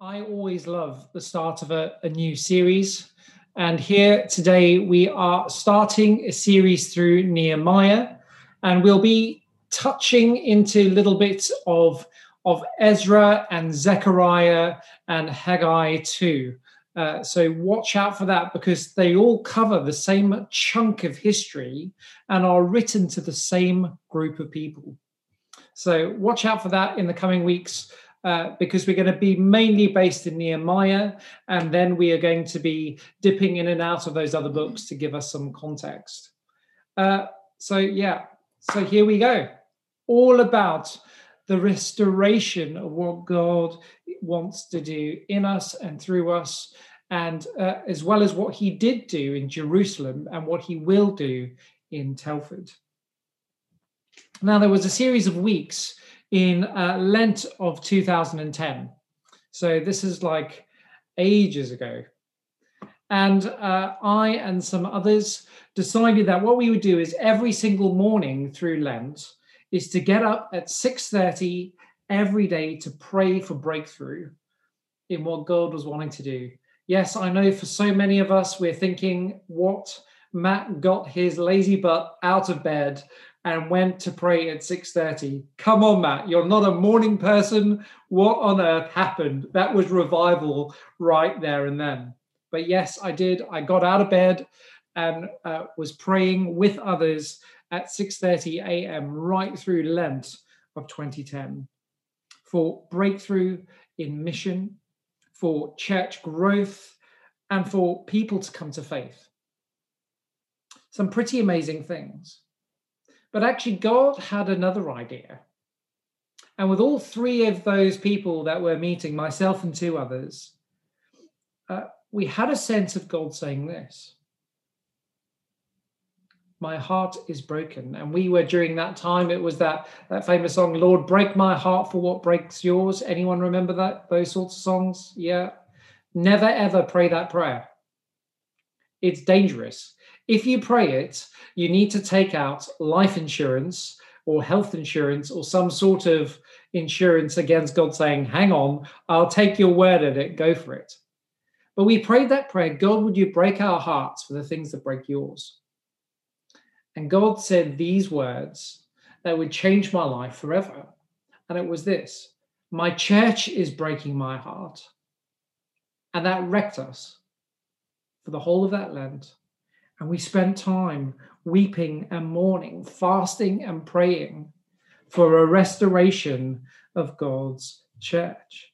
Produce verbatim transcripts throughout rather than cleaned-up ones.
I always love the start of a, a new series, and here today we are starting a series through Nehemiah, and we'll be touching into little bits of, of Ezra and Zechariah and Haggai too. Uh, so watch out for that, because they all cover the same chunk of history and are written to the same group of people. So watch out for that in the coming weeks, uh, because we're going to be mainly based in Nehemiah, and then we are going to be dipping in and out of those other books to give us some context. Uh, so yeah, so here we go. All about the restoration of what God wants to do in us and through us, and uh, as well as what he did do in Jerusalem and what he will do in Telford. Now, there was a series of weeks in uh, Lent of two thousand ten. So this is like ages ago. And uh, I and some others decided that what we would do is every single morning through Lent is to get up at six thirty every day to pray for breakthrough in what God was wanting to do. Yes, I know for so many of us, we're thinking, what? Matt got his lazy butt out of bed and went to pray at six thirty. Come on, Matt, you're not a morning person. What on earth happened? That was revival right there and then. But yes, I did. I got out of bed and uh, was praying with others at six thirty a m right through Lent of twenty ten for breakthrough in mission, for church growth, and for people to come to faith. Some pretty amazing things. But actually, God had another idea. And with all three of those people that were meeting, myself and two others, uh, we had a sense of God saying this: my heart is broken. And we were, during that time, it was that, that famous song, Lord, break my heart for what breaks yours. Anyone remember that? Those sorts of songs? Yeah. Never, ever pray that prayer. It's dangerous. If you pray it, you need to take out life insurance or health insurance or some sort of insurance against God saying, hang on, I'll take your word at it, go for it. But we prayed that prayer, God, would you break our hearts for the things that break yours? And God said these words that would change my life forever. And it was this: my church is breaking my heart. And that wrecked us for the whole of that Lent. And we spent time weeping and mourning, fasting and praying for a restoration of God's church.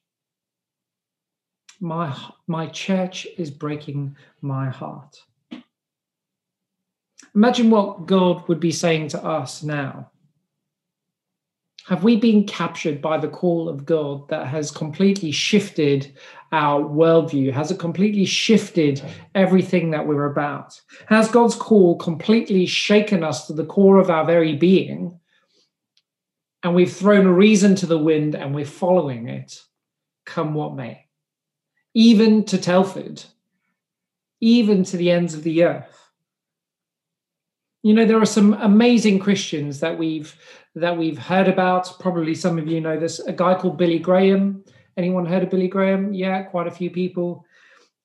My, my church is breaking my heart. Imagine what God would be saying to us now. Have we been captured by the call of God that has completely shifted our worldview? Has it completely shifted everything that we're about? Has God's call completely shaken us to the core of our very being? And we've thrown a reason to the wind and we're following it, come what may. Even to Telford, even to the ends of the earth. You know, there are some amazing Christians that we've that we've heard about. Probably some of you know this, a guy called Billy Graham. Anyone heard of Billy Graham? Yeah, quite a few people.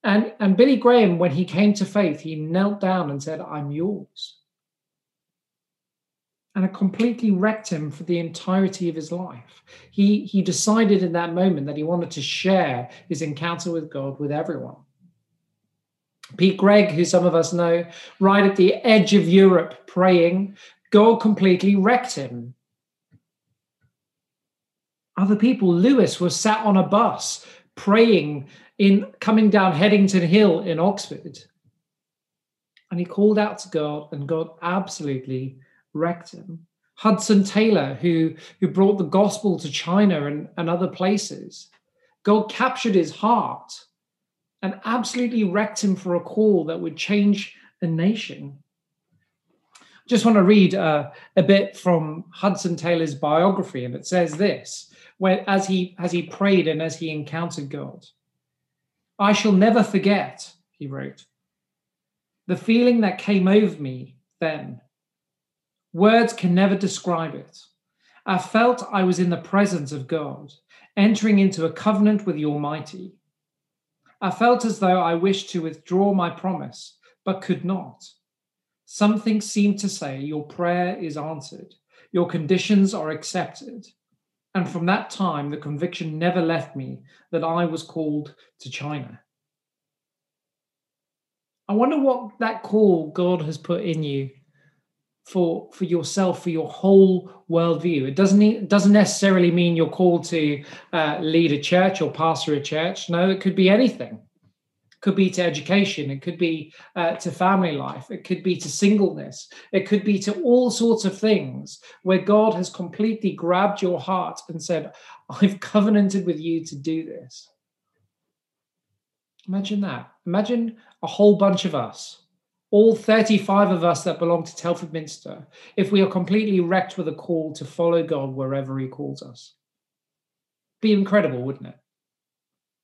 And, and Billy Graham, when he came to faith, he knelt down and said, I'm yours. And it completely wrecked him for the entirety of his life. He, he decided in that moment that he wanted to share his encounter with God with everyone. Pete Gregg, who some of us know, right at the edge of Europe praying, God completely wrecked him. Other people, Lewis, was sat on a bus praying in coming down Headington Hill in Oxford. And he called out to God, and God absolutely wrecked him. Hudson Taylor, who, who brought the gospel to China and, and other places, God captured his heart and absolutely wrecked him for a call that would change a nation. Just want to read uh, a bit from Hudson Taylor's biography, and it says this, where, as he, as he prayed and as he encountered God. I shall never forget, he wrote, the feeling that came over me then. Words can never describe it. I felt I was in the presence of God, entering into a covenant with the Almighty. I felt as though I wished to withdraw my promise, but could not. Something seemed to say, your prayer is answered, your conditions are accepted. And from that time, the conviction never left me that I was called to China. I wonder what that call God has put in you for, for yourself, for your whole worldview. It doesn't, it doesn't necessarily mean you're called to uh, lead a church or pastor a church. No, it could be anything. It could be to education. It could be uh, to family life. It could be to singleness. It could be to all sorts of things where God has completely grabbed your heart and said, I've covenanted with you to do this. Imagine that. Imagine a whole bunch of us, all thirty-five of us that belong to Telford Minster, if we are completely wrecked with a call to follow God wherever he calls us. Be incredible, wouldn't it?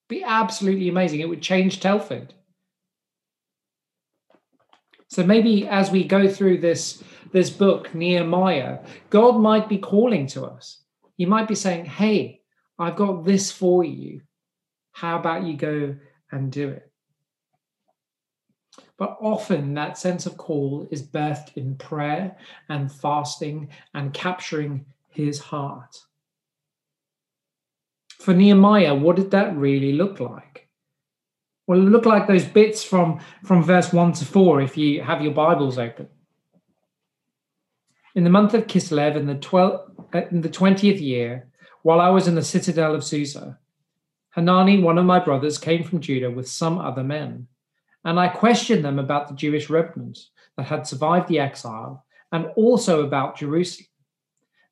Be absolutely amazing. It would change Telford. So maybe as we go through this, this book, Nehemiah, God might be calling to us. He might be saying, hey, I've got this for you. How about you go and do it? But often that sense of call is birthed in prayer and fasting and capturing his heart. For Nehemiah, what did that really look like? Well, it looked like those bits from, from verse one to four, if you have your Bibles open. In the month of Kislev, in the, twelfth, in the twentieth year, while I was in the citadel of Susa, Hanani, one of my brothers, came from Judah with some other men. And I questioned them about the Jewish remnant that had survived the exile and also about Jerusalem.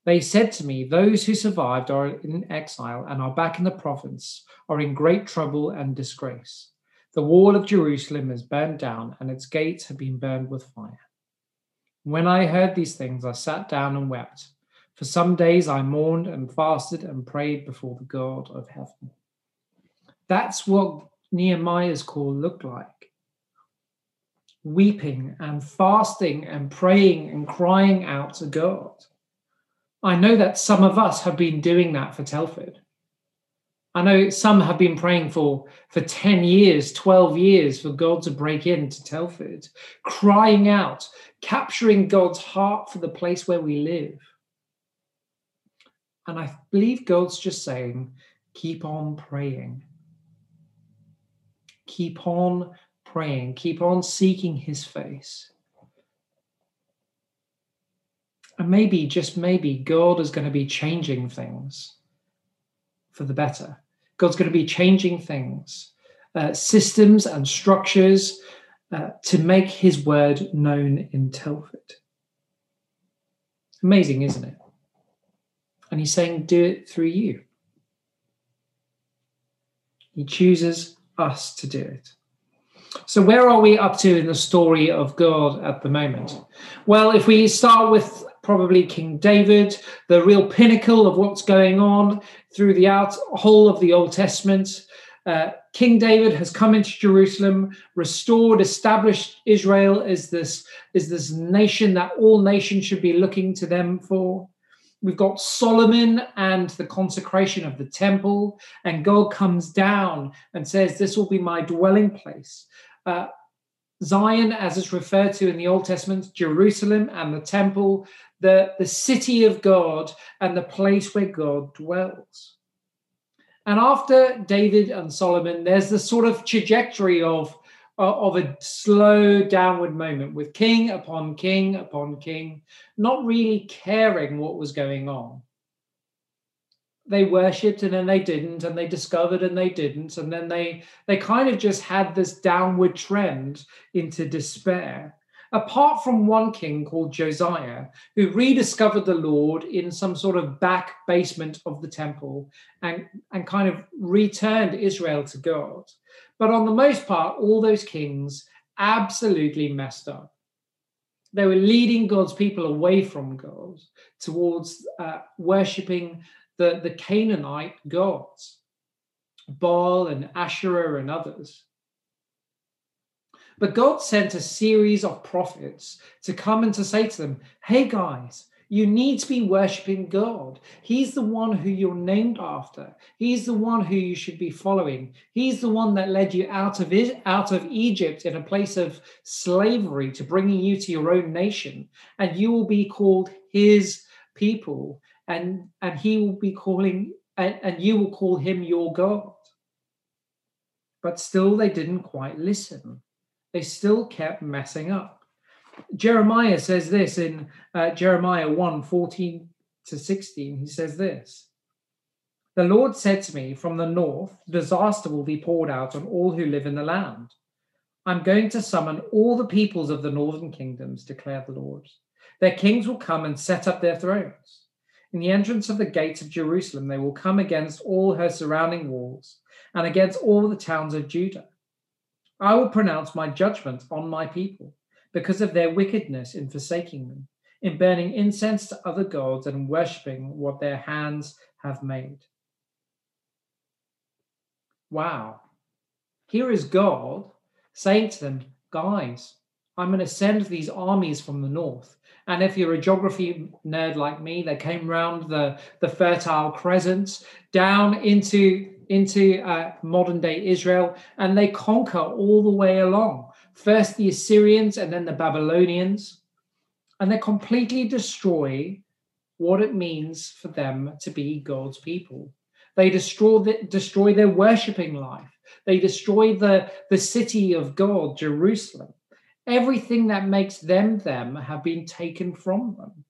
They said to me, those who survived are in exile and are back in the province are in great trouble and disgrace. The wall of Jerusalem is burned down and its gates have been burned with fire. When I heard these things, I sat down and wept. For some days I mourned and fasted and prayed before the God of heaven. That's what Nehemiah's call looked like. Weeping and fasting and praying and crying out to God. I know that some of us have been doing that for Telford. I know some have been praying for, for ten years, twelve years for God to break into Telford, crying out, capturing God's heart for the place where we live. And I believe God's just saying, keep on praying. Keep on praying, keep on seeking his face. And maybe, just maybe, God is going to be changing things for the better. God's going to be changing things, uh, systems and structures uh, to make his word known in Telford. Amazing, isn't it? And he's saying, do it through you. He chooses us to do it. So where are we up to in the story of God at the moment? Well, if we start with probably King David, the real pinnacle of what's going on through the whole of the Old Testament, uh, King David has come into Jerusalem, restored, established Israel as this, as this nation that all nations should be looking to them for. We've got Solomon and the consecration of the temple, and God comes down and says, this will be my dwelling place. Uh, Zion, as it's referred to in the Old Testament, Jerusalem and the temple, the, the city of God and the place where God dwells. And after David and Solomon, there's the sort of trajectory of, of a slow downward moment with king upon king upon king, not really caring what was going on. They worshipped and then they didn't, and they discovered and they didn't, and then they, they kind of just had this downward trend into despair, apart from one king called Josiah, who rediscovered the Lord in some sort of back basement of the temple and, and kind of returned Israel to God. But on the most part, all those kings absolutely messed up. They were leading God's people away from God towards uh, worshipping the, the Canaanite gods, Baal and Asherah and others. But God sent a series of prophets to come and to say to them, hey guys, You need to be worshipping God. He's the one who you're named after. He's the one who you should be following. He's the one that led you out of it, out of Egypt in a place of slavery to bringing you to your own nation. And you will be called his people, and, and he will be calling, and, and you will call him your God. But still they didn't quite listen. They still kept messing up. Jeremiah says this in uh, Jeremiah one, fourteen to sixteen. He says this: "The Lord said to me, from the north, disaster will be poured out on all who live in the land. I'm going to summon all the peoples of the northern kingdoms, declare the Lord. Their kings will come and set up their thrones. In the entrance of the gates of Jerusalem, they will come against all her surrounding walls and against all the towns of Judah. I will pronounce my judgment on my people, because of their wickedness in forsaking them, in burning incense to other gods and worshipping what their hands have made." Wow. Here is God saying to them, guys, I'm going to send these armies from the north. And if you're a geography nerd like me, they came round the, the Fertile Crescent down into, into uh, modern day Israel, and they conquer all the way along. First the Assyrians and then the Babylonians, and they completely destroy what it means for them to be God's people. They destroy, the, destroy their worshipping life. They destroy the, the city of God, Jerusalem. Everything that makes them them have been taken from them,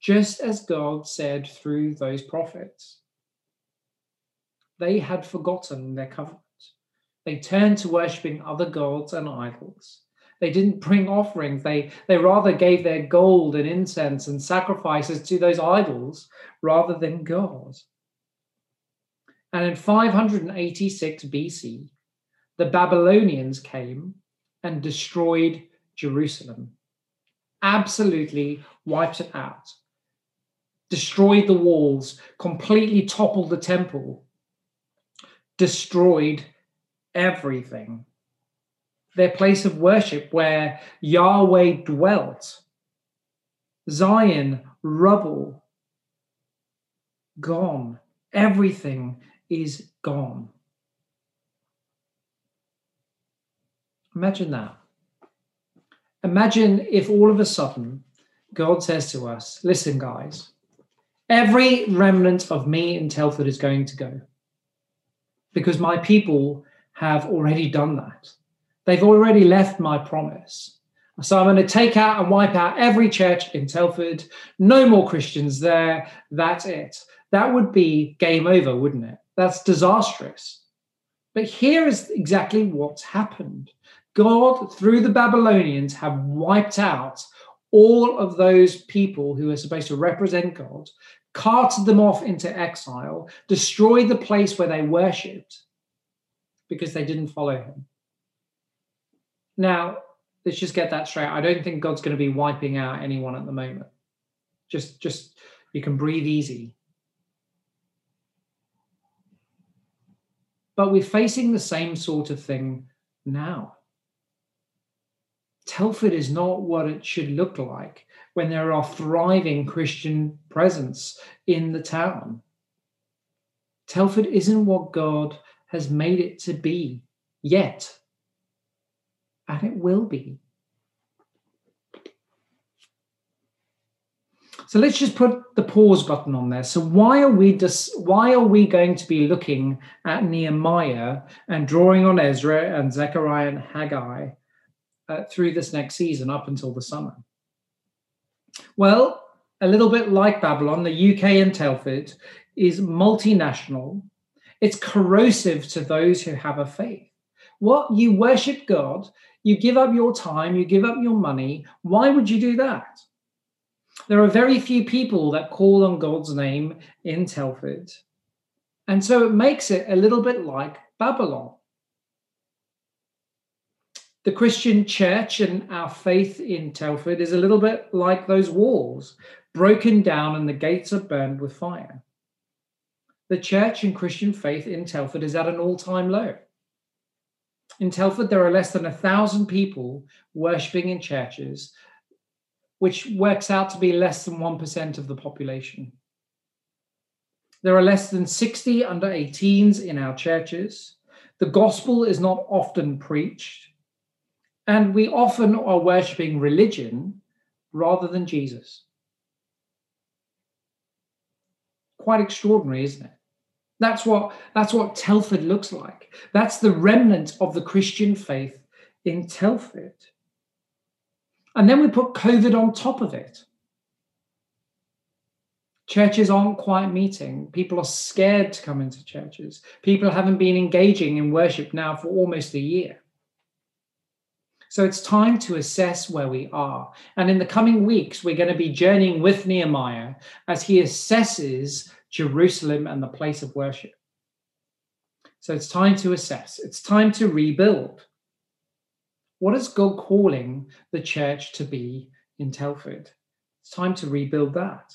just as God said through those prophets. They had forgotten their covenant. They turned to worshipping other gods and idols. They didn't bring offerings. They, they rather gave their gold and incense and sacrifices to those idols rather than God. And in five eighty-six B C, the Babylonians came and destroyed Jerusalem, absolutely wiped it out, destroyed the walls, completely toppled the temple, destroyed everything. Their place of worship where Yahweh dwelt, Zion, rubble, gone. Everything is gone. Imagine that. Imagine if all of a sudden God says to us, listen, guys, every remnant of me in Telford is going to go, because my people have already done that. They've already left my promise. So I'm going to take out and wipe out every church in Telford. No more Christians there. That's it. That would be game over, wouldn't it? That's disastrous. But here is exactly what's happened. God, through the Babylonians, have wiped out all of those people who are supposed to represent God, carted them off into exile, destroyed the place where they worshipped, because they didn't follow him. Now, let's just get that straight. I don't think God's going to be wiping out anyone at the moment. Just, just you can breathe easy. But we're facing the same sort of thing now. Telford is not what it should look like when there are thriving Christian presence in the town. Telford isn't what God has made it to be yet, and it will be. So let's just put the pause button on there. So why are we dis- why are we going to be looking at Nehemiah and drawing on Ezra and Zechariah and Haggai uh, through this next season up until the summer? Well, a little bit like Babylon, the U K and Telford is multinational. It's corrosive to those who have a faith. What? You worship God, you give up your time, you give up your money. Why would you do that? There are very few people that call on God's name in Telford. And so it makes it a little bit like Babylon. The Christian church and our faith in Telford is a little bit like those walls, broken down and the gates are burned with fire. The church and Christian faith in Telford is at an all-time low. In Telford, there are less than a thousand people worshipping in churches which works out to be less than one percent of the population. There are less than sixty under eighteens in our churches. The gospel is not often preached, and we often are worshipping religion rather than Jesus. Quite extraordinary, isn't it? That's what, that's what Telford looks like. That's the remnant of the Christian faith in Telford. And then we put COVID on top of it. Churches aren't quite meeting. People are scared to come into churches. People haven't been engaging in worship now for almost a year. So it's time to assess where we are. And in the coming weeks, we're going to be journeying with Nehemiah as he assesses Jerusalem and the place of worship. So it's time to assess. It's time to rebuild. What is God calling the church to be in Telford? It's time to rebuild that.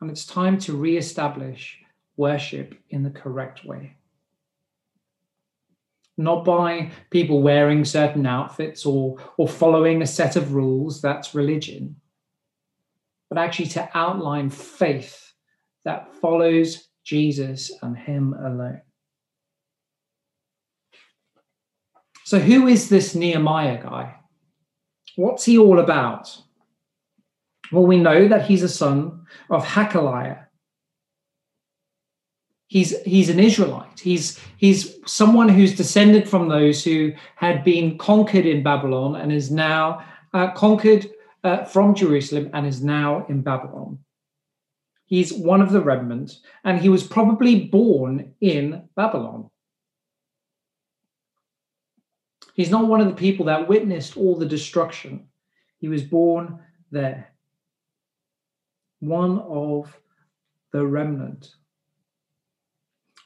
And it's time to reestablish worship in the correct way. Not by people wearing certain outfits or, or following a set of rules, that's religion, but actually to outline faith that follows Jesus and him alone. So who is this Nehemiah guy? What's he all about? Well, we know that he's a son of Hakaliah. He's, he's an Israelite. He's, he's someone who's descended from those who had been conquered in Babylon and is now uh, conquered uh, from Jerusalem and is now in Babylon. He's one of the remnant, and he was probably born in Babylon. He's not one of the people that witnessed all the destruction. He was born there. One of the remnant.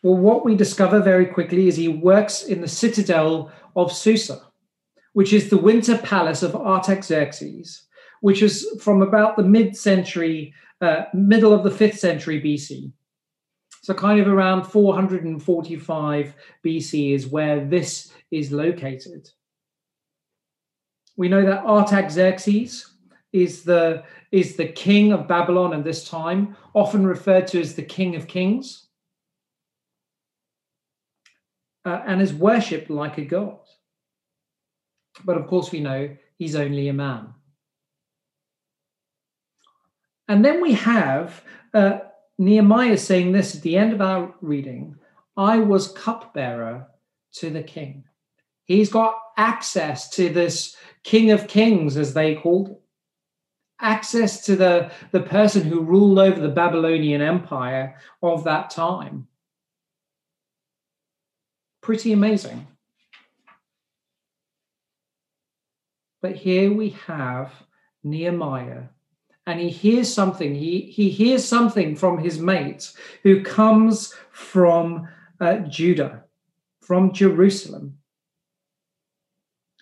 Well, what we discover very quickly is he works in the citadel of Susa, which is the winter palace of Artaxerxes, which is from about the mid-century, uh, middle of the fifth century B C. So kind of around four forty-five B C is where this is located. We know that Artaxerxes is the, is the king of Babylon at this time, often referred to as the king of kings. Uh, and is worshipped like a god. But of course we know he's only a man. And then we have uh, Nehemiah saying this at the end of our reading, I was cupbearer to the king. He's got access to this king of kings, as they called him. Access to the, the person who ruled over the Babylonian Empire of that time. Pretty amazing. But here we have Nehemiah, and he hears something. He, he hears something from his mate who comes from uh, Judah, from Jerusalem.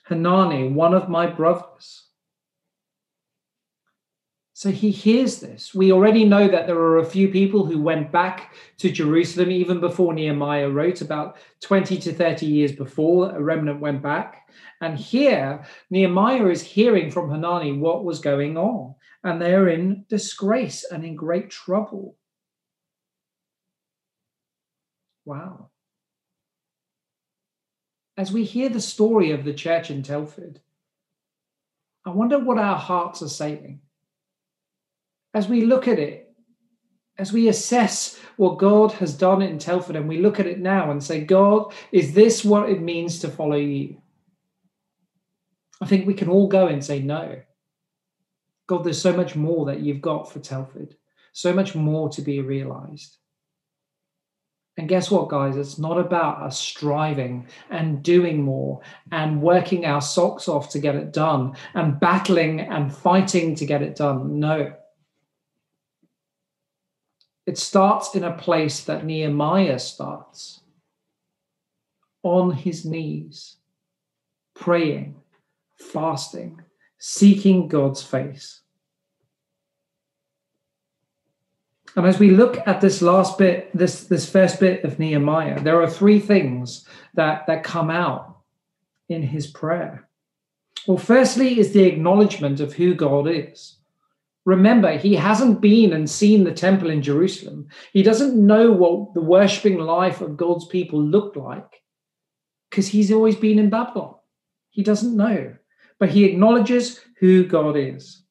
Hanani, one of my brothers. So he hears this. We already know that there are a few people who went back to Jerusalem even before Nehemiah wrote, about twenty to thirty years before, a remnant went back. And here, Nehemiah is hearing from Hanani what was going on, and they're in disgrace and in great trouble. Wow. As we hear the story of the church in Telford, I wonder what our hearts are saying. As we look at it, as we assess what God has done in Telford, and we look at it now and say, God, is this what it means to follow you? I think we can all go and say, no. God, there's so much more that you've got for Telford, so much more to be realized. And guess what, guys? It's not about us striving and doing more and working our socks off to get it done and battling and fighting to get it done. No. It starts in a place that Nehemiah starts, on his knees, praying, fasting, seeking God's face. And as we look at this last bit, this, this first bit of Nehemiah, there are three things that, that come out in his prayer? Well, firstly is the acknowledgement of who God is. Remember, he hasn't been and seen the temple in Jerusalem. He doesn't know what the worshipping life of God's people looked like because he's always been in Babylon. He doesn't know, but he acknowledges who God is.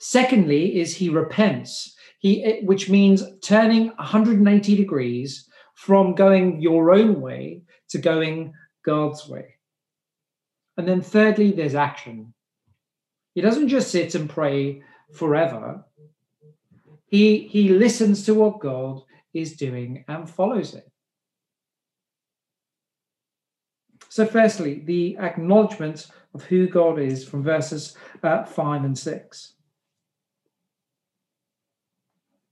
Secondly is he repents, he, which means turning one hundred eighty degrees from going your own way to going God's way. And then thirdly, there's action. He doesn't just sit and pray forever. He, he listens to what God is doing and follows it. So firstly, the acknowledgement of who God is from verses uh, five and six.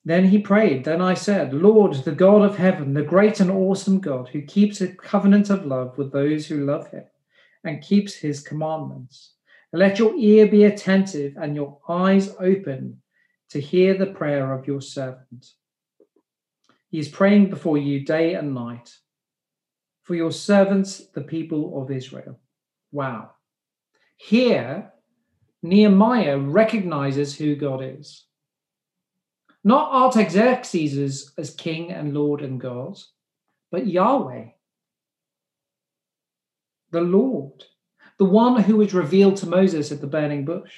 Then he prayed, then I said, Lord, the God of heaven, the great and awesome God who keeps a covenant of love with those who love him and keeps his commandments. Let your ear be attentive and your eyes open to hear the prayer of your servant. He is praying before you day and night for your servants, the people of Israel. Wow. Here, Nehemiah recognizes who God is. Not Artaxerxes as, as king and Lord and God, but Yahweh, the Lord. The one who was revealed to Moses at the burning bush,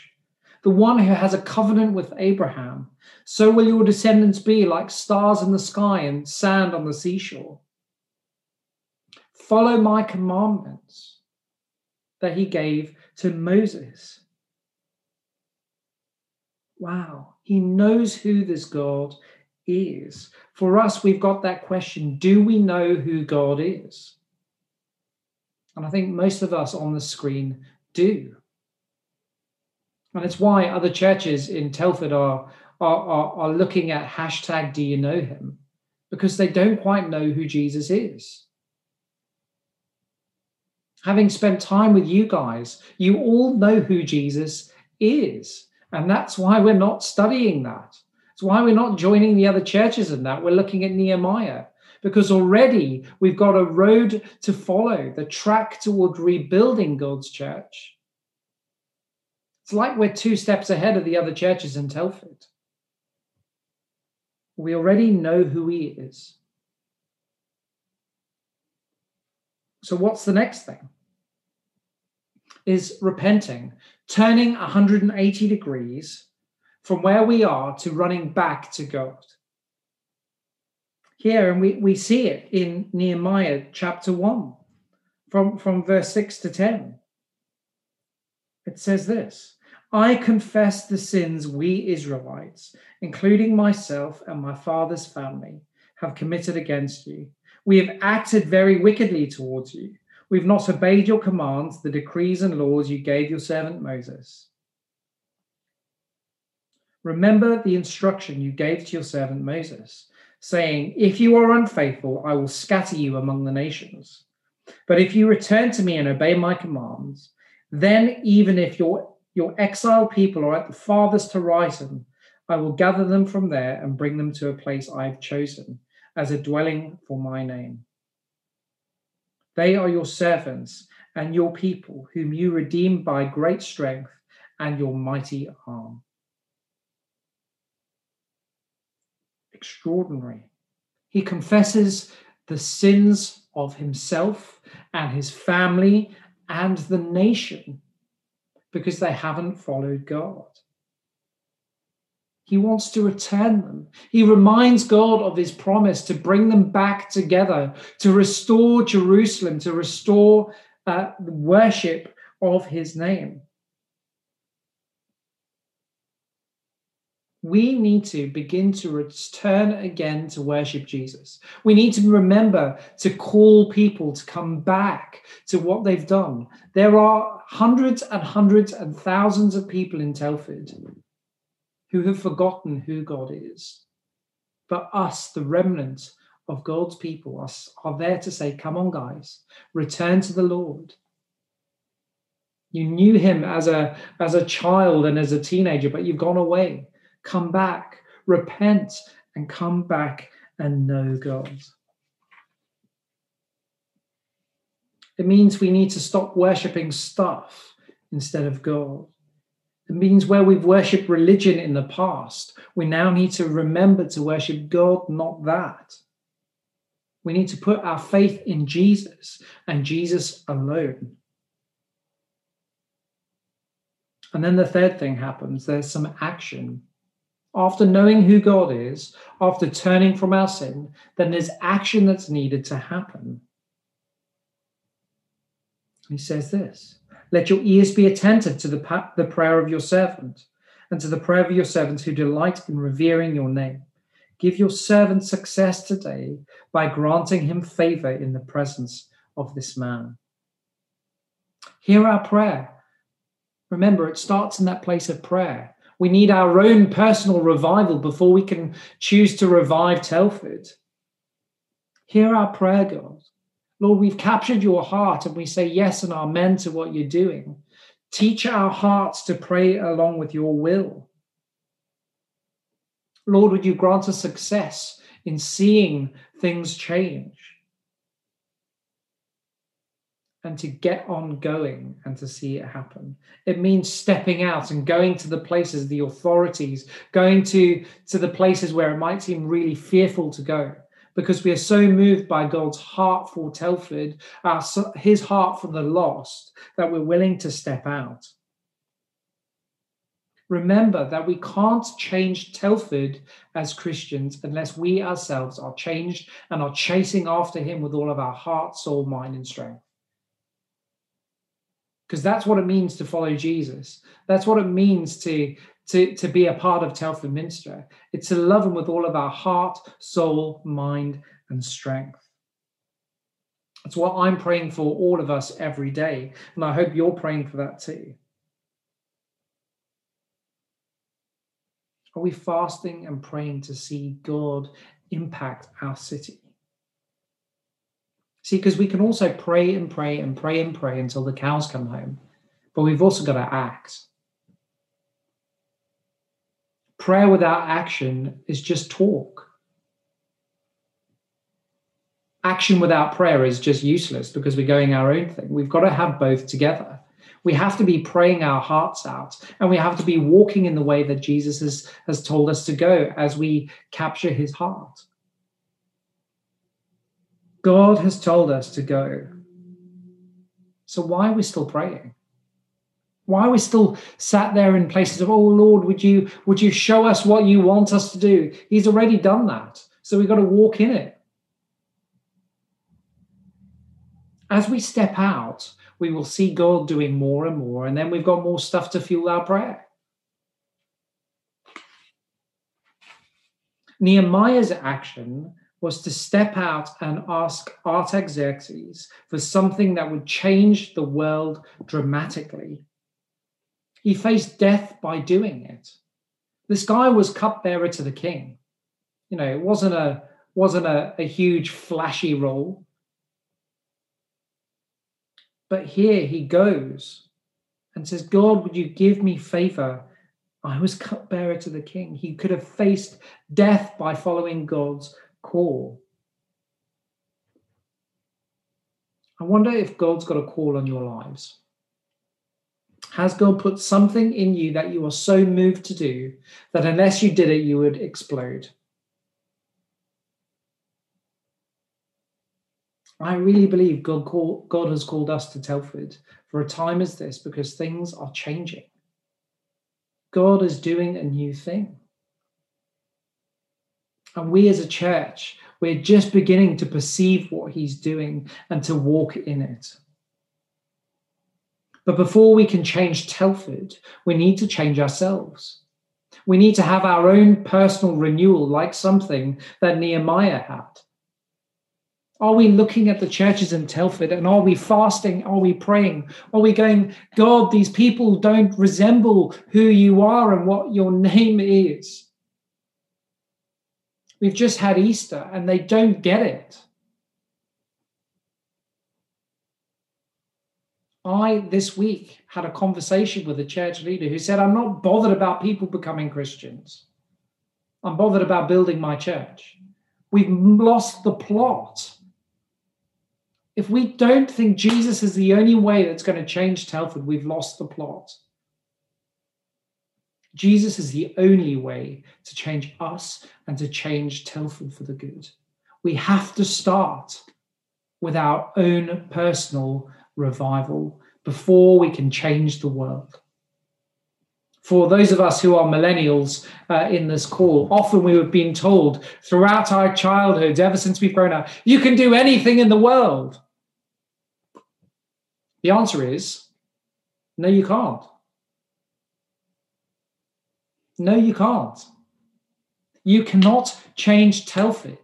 the one who has a covenant with Abraham. So will your descendants be like stars in the sky and sand on the seashore. Follow my commandments that he gave to Moses. Wow, he knows who this God is. For us, we've got that question, do we know who God is? And I think most of us on the screen do. And it's why other churches in Telford are, are, are, are looking at hashtag do you know him? Because they don't quite know who Jesus is. Having spent time with you guys, you all know who Jesus is. And that's why we're not studying that. It's why we're not joining the other churches in that. We're looking at Nehemiah. Because already we've got a road to follow, the track toward rebuilding God's church. It's like we're two steps ahead of the other churches in Telford. We already know who he is. So what's the next thing? Is repenting, turning one hundred eighty degrees from where we are to running back to God. Here, and we, we see it in Nehemiah chapter one, from, from verse six to ten. It says this, I confess the sins we Israelites, including myself and my father's family, have committed against you. We have acted very wickedly towards you. We've not obeyed your commands, the decrees and laws you gave your servant Moses. Remember the instruction you gave to your servant Moses, saying, if you are unfaithful, I will scatter you among the nations. But if you return to me and obey my commands, then even if your, your exiled people are at the farthest horizon, I will gather them from there and bring them to a place I have chosen as a dwelling for my name. They are your servants and your people, whom you redeemed by great strength and your mighty arm. Extraordinary. He confesses the sins of himself and his family and the nation because they haven't followed God. He wants to return them. He reminds God of his promise to bring them back together, to restore Jerusalem, to restore uh, the worship of his name. We need to begin to return again to worship Jesus. We need to remember to call people to come back to what they've done. There are hundreds and hundreds and thousands of people in Telford who have forgotten who God is. But us, the remnant of God's people, us are there to say, come on, guys, return to the Lord. You knew him as a, as a child and as a teenager, but you've gone away. Come back, repent, and come back and know God. It means we need to stop worshipping stuff instead of God. It means where we've worshipped religion in the past, we now need to remember to worship God, not that. We need to put our faith in Jesus and Jesus alone. And then the third thing happens, there's some action. After knowing who God is, after turning from our sin, then there's action that's needed to happen. He says this, let your ears be attentive to the, pa- the prayer of your servant and to the prayer of your servants who delight in revering your name. Give your servant success today by granting him favor in the presence of this man. Hear our prayer. Remember, it starts in that place of prayer. We need our own personal revival before we can choose to revive Telford. Hear our prayer, God. Lord, we've captured your heart and we say yes and amen to what you're doing. Teach our hearts to pray along with your will. Lord, would you grant us success in seeing things change and to get on going and to see it happen. It means stepping out and going to the places, the authorities, going to, to the places where it might seem really fearful to go. Because we are so moved by God's heart for Telford, our, his heart for the lost, that we're willing to step out. Remember that we can't change Telford as Christians unless we ourselves are changed and are chasing after him with all of our heart, soul, mind, and strength. Because that's what it means to follow Jesus. That's what it means to To, to be a part of Telford Minster. It's to love him with all of our heart, soul, mind, and strength. That's what I'm praying for all of us every day. And I hope you're praying for that too. Are we fasting and praying to see God impact our city? See, because we can also pray and pray and pray and pray until the cows come home. But we've also got to act. Prayer without action is just talk. Action without prayer is just useless because we're going our own thing. We've got to have both together. We have to be praying our hearts out and we have to be walking in the way that Jesus has, has told us to go as we capture his heart. God has told us to go. So why are we still praying? Why are we still sat there in places of, oh, Lord, would you would you show us what you want us to do? He's already done that. So we've got to walk in it. As we step out, we will see God doing more and more. And then we've got more stuff to fuel our prayer. Nehemiah's action was to step out and ask Artaxerxes for something that would change the world dramatically. He faced death by doing it. This guy was cupbearer to the king. You know, it wasn't a wasn't a, a huge flashy role. But here he goes and says, God, would you give me favor? I was cupbearer to the king. He could have faced death by following God's call. I wonder if God's got a call on your lives. Has God put something in you that you are so moved to do that unless you did it, you would explode? I really believe God, call, God has called us to Telford for a time as this because things are changing. God is doing a new thing. And we as a church, we're just beginning to perceive what he's doing and to walk in it. But before we can change Telford, we need to change ourselves. We need to have our own personal renewal, like something that Nehemiah had. Are we looking at the churches in Telford and are we fasting? Are we praying? Are we going, God, these people don't resemble who you are and what your name is? We've just had Easter and they don't get it. I, this week, had a conversation with a church leader who said, I'm not bothered about people becoming Christians. I'm bothered about building my church. We've lost the plot. If we don't think Jesus is the only way that's going to change Telford, we've lost the plot. Jesus is the only way to change us and to change Telford for the good. We have to start with our own personal revival before we can change the world. For those of us who are millennials uh, in this call, often we have been told throughout our childhoods, ever since we've grown up, you can do anything in the world. The answer is, no, you can't. No, you can't. You cannot change Telford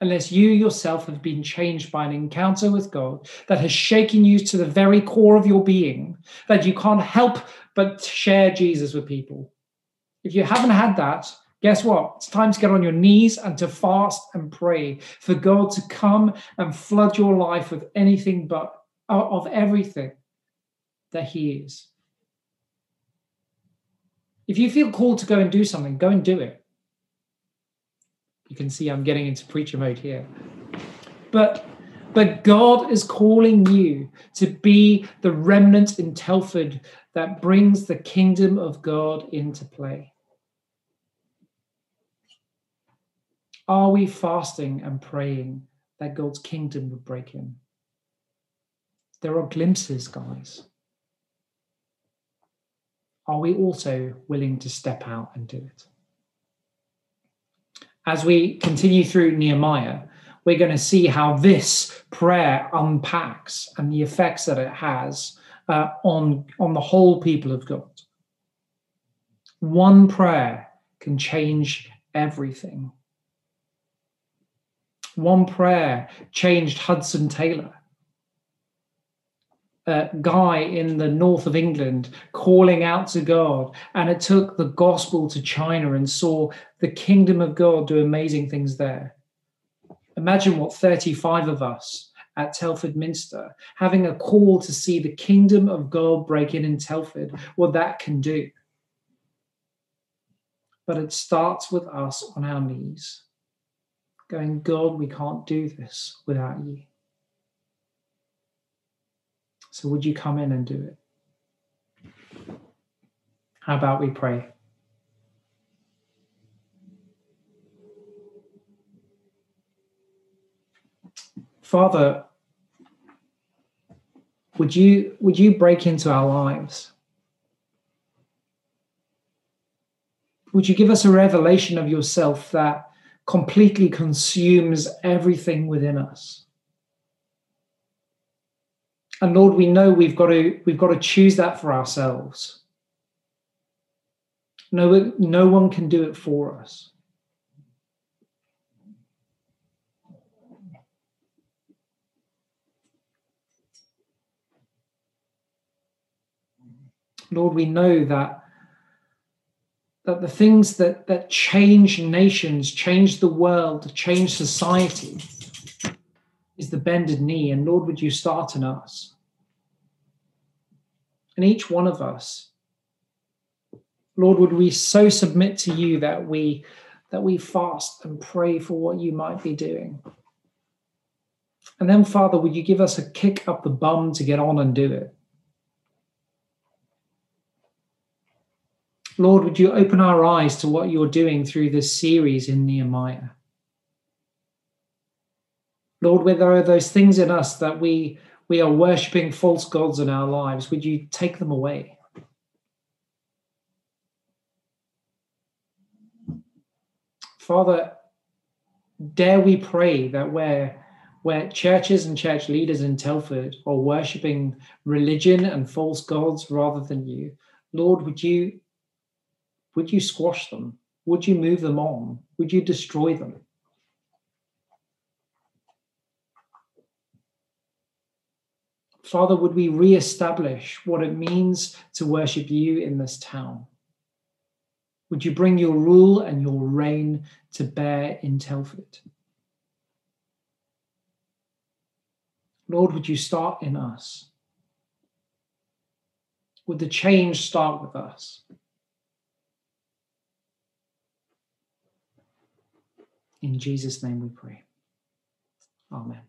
unless you yourself have been changed by an encounter with God that has shaken you to the very core of your being, that you can't help but share Jesus with people. If you haven't had that, guess what? It's time to get on your knees and to fast and pray for God to come and flood your life with anything but of everything that he is. If you feel called to go and do something, go and do it. You can see I'm getting into preacher mode here. But, but God is calling you to be the remnant in Telford that brings the kingdom of God into play. Are we fasting and praying that God's kingdom would break in? There are glimpses, guys. Are we also willing to step out and do it? As we continue through Nehemiah, we're going to see how this prayer unpacks and the effects that it has uh, on, on the whole people of God. One prayer can change everything. One prayer changed Hudson Taylor. Uh, guy in the north of England calling out to God, and it took the gospel to China and saw the kingdom of God do amazing things there. Imagine what thirty-five of us at Telford Minster having a call to see the kingdom of God break in in Telford, what that can do. But it starts with us on our knees going, God, we can't do this without you. So would you come in and do it? How about we pray? Father, would you, would you break into our lives? Would you give us a revelation of yourself that completely consumes everything within us? And Lord, we know we've got to, we've got to choose that for ourselves. No, no one can do it for us. Lord, we know that, that the things that, that change nations, change the world, change society, is the bended knee, and Lord, would you start in us? And each one of us, Lord, would we so submit to you that we that we fast and pray for what you might be doing? And then, Father, would you give us a kick up the bum to get on and do it? Lord, would you open our eyes to what you're doing through this series in Nehemiah? Lord, where there are those things in us that we, we are worshipping false gods in our lives, would you take them away? Father, dare we pray that where, where churches and church leaders in Telford are worshipping religion and false gods rather than you, Lord, would you, would you squash them? Would you move them on? Would you destroy them? Father, would we reestablish what it means to worship you in this town? Would you bring your rule and your reign to bear in Telford? Lord, would you start in us? Would the change start with us? In Jesus' name we pray. Amen.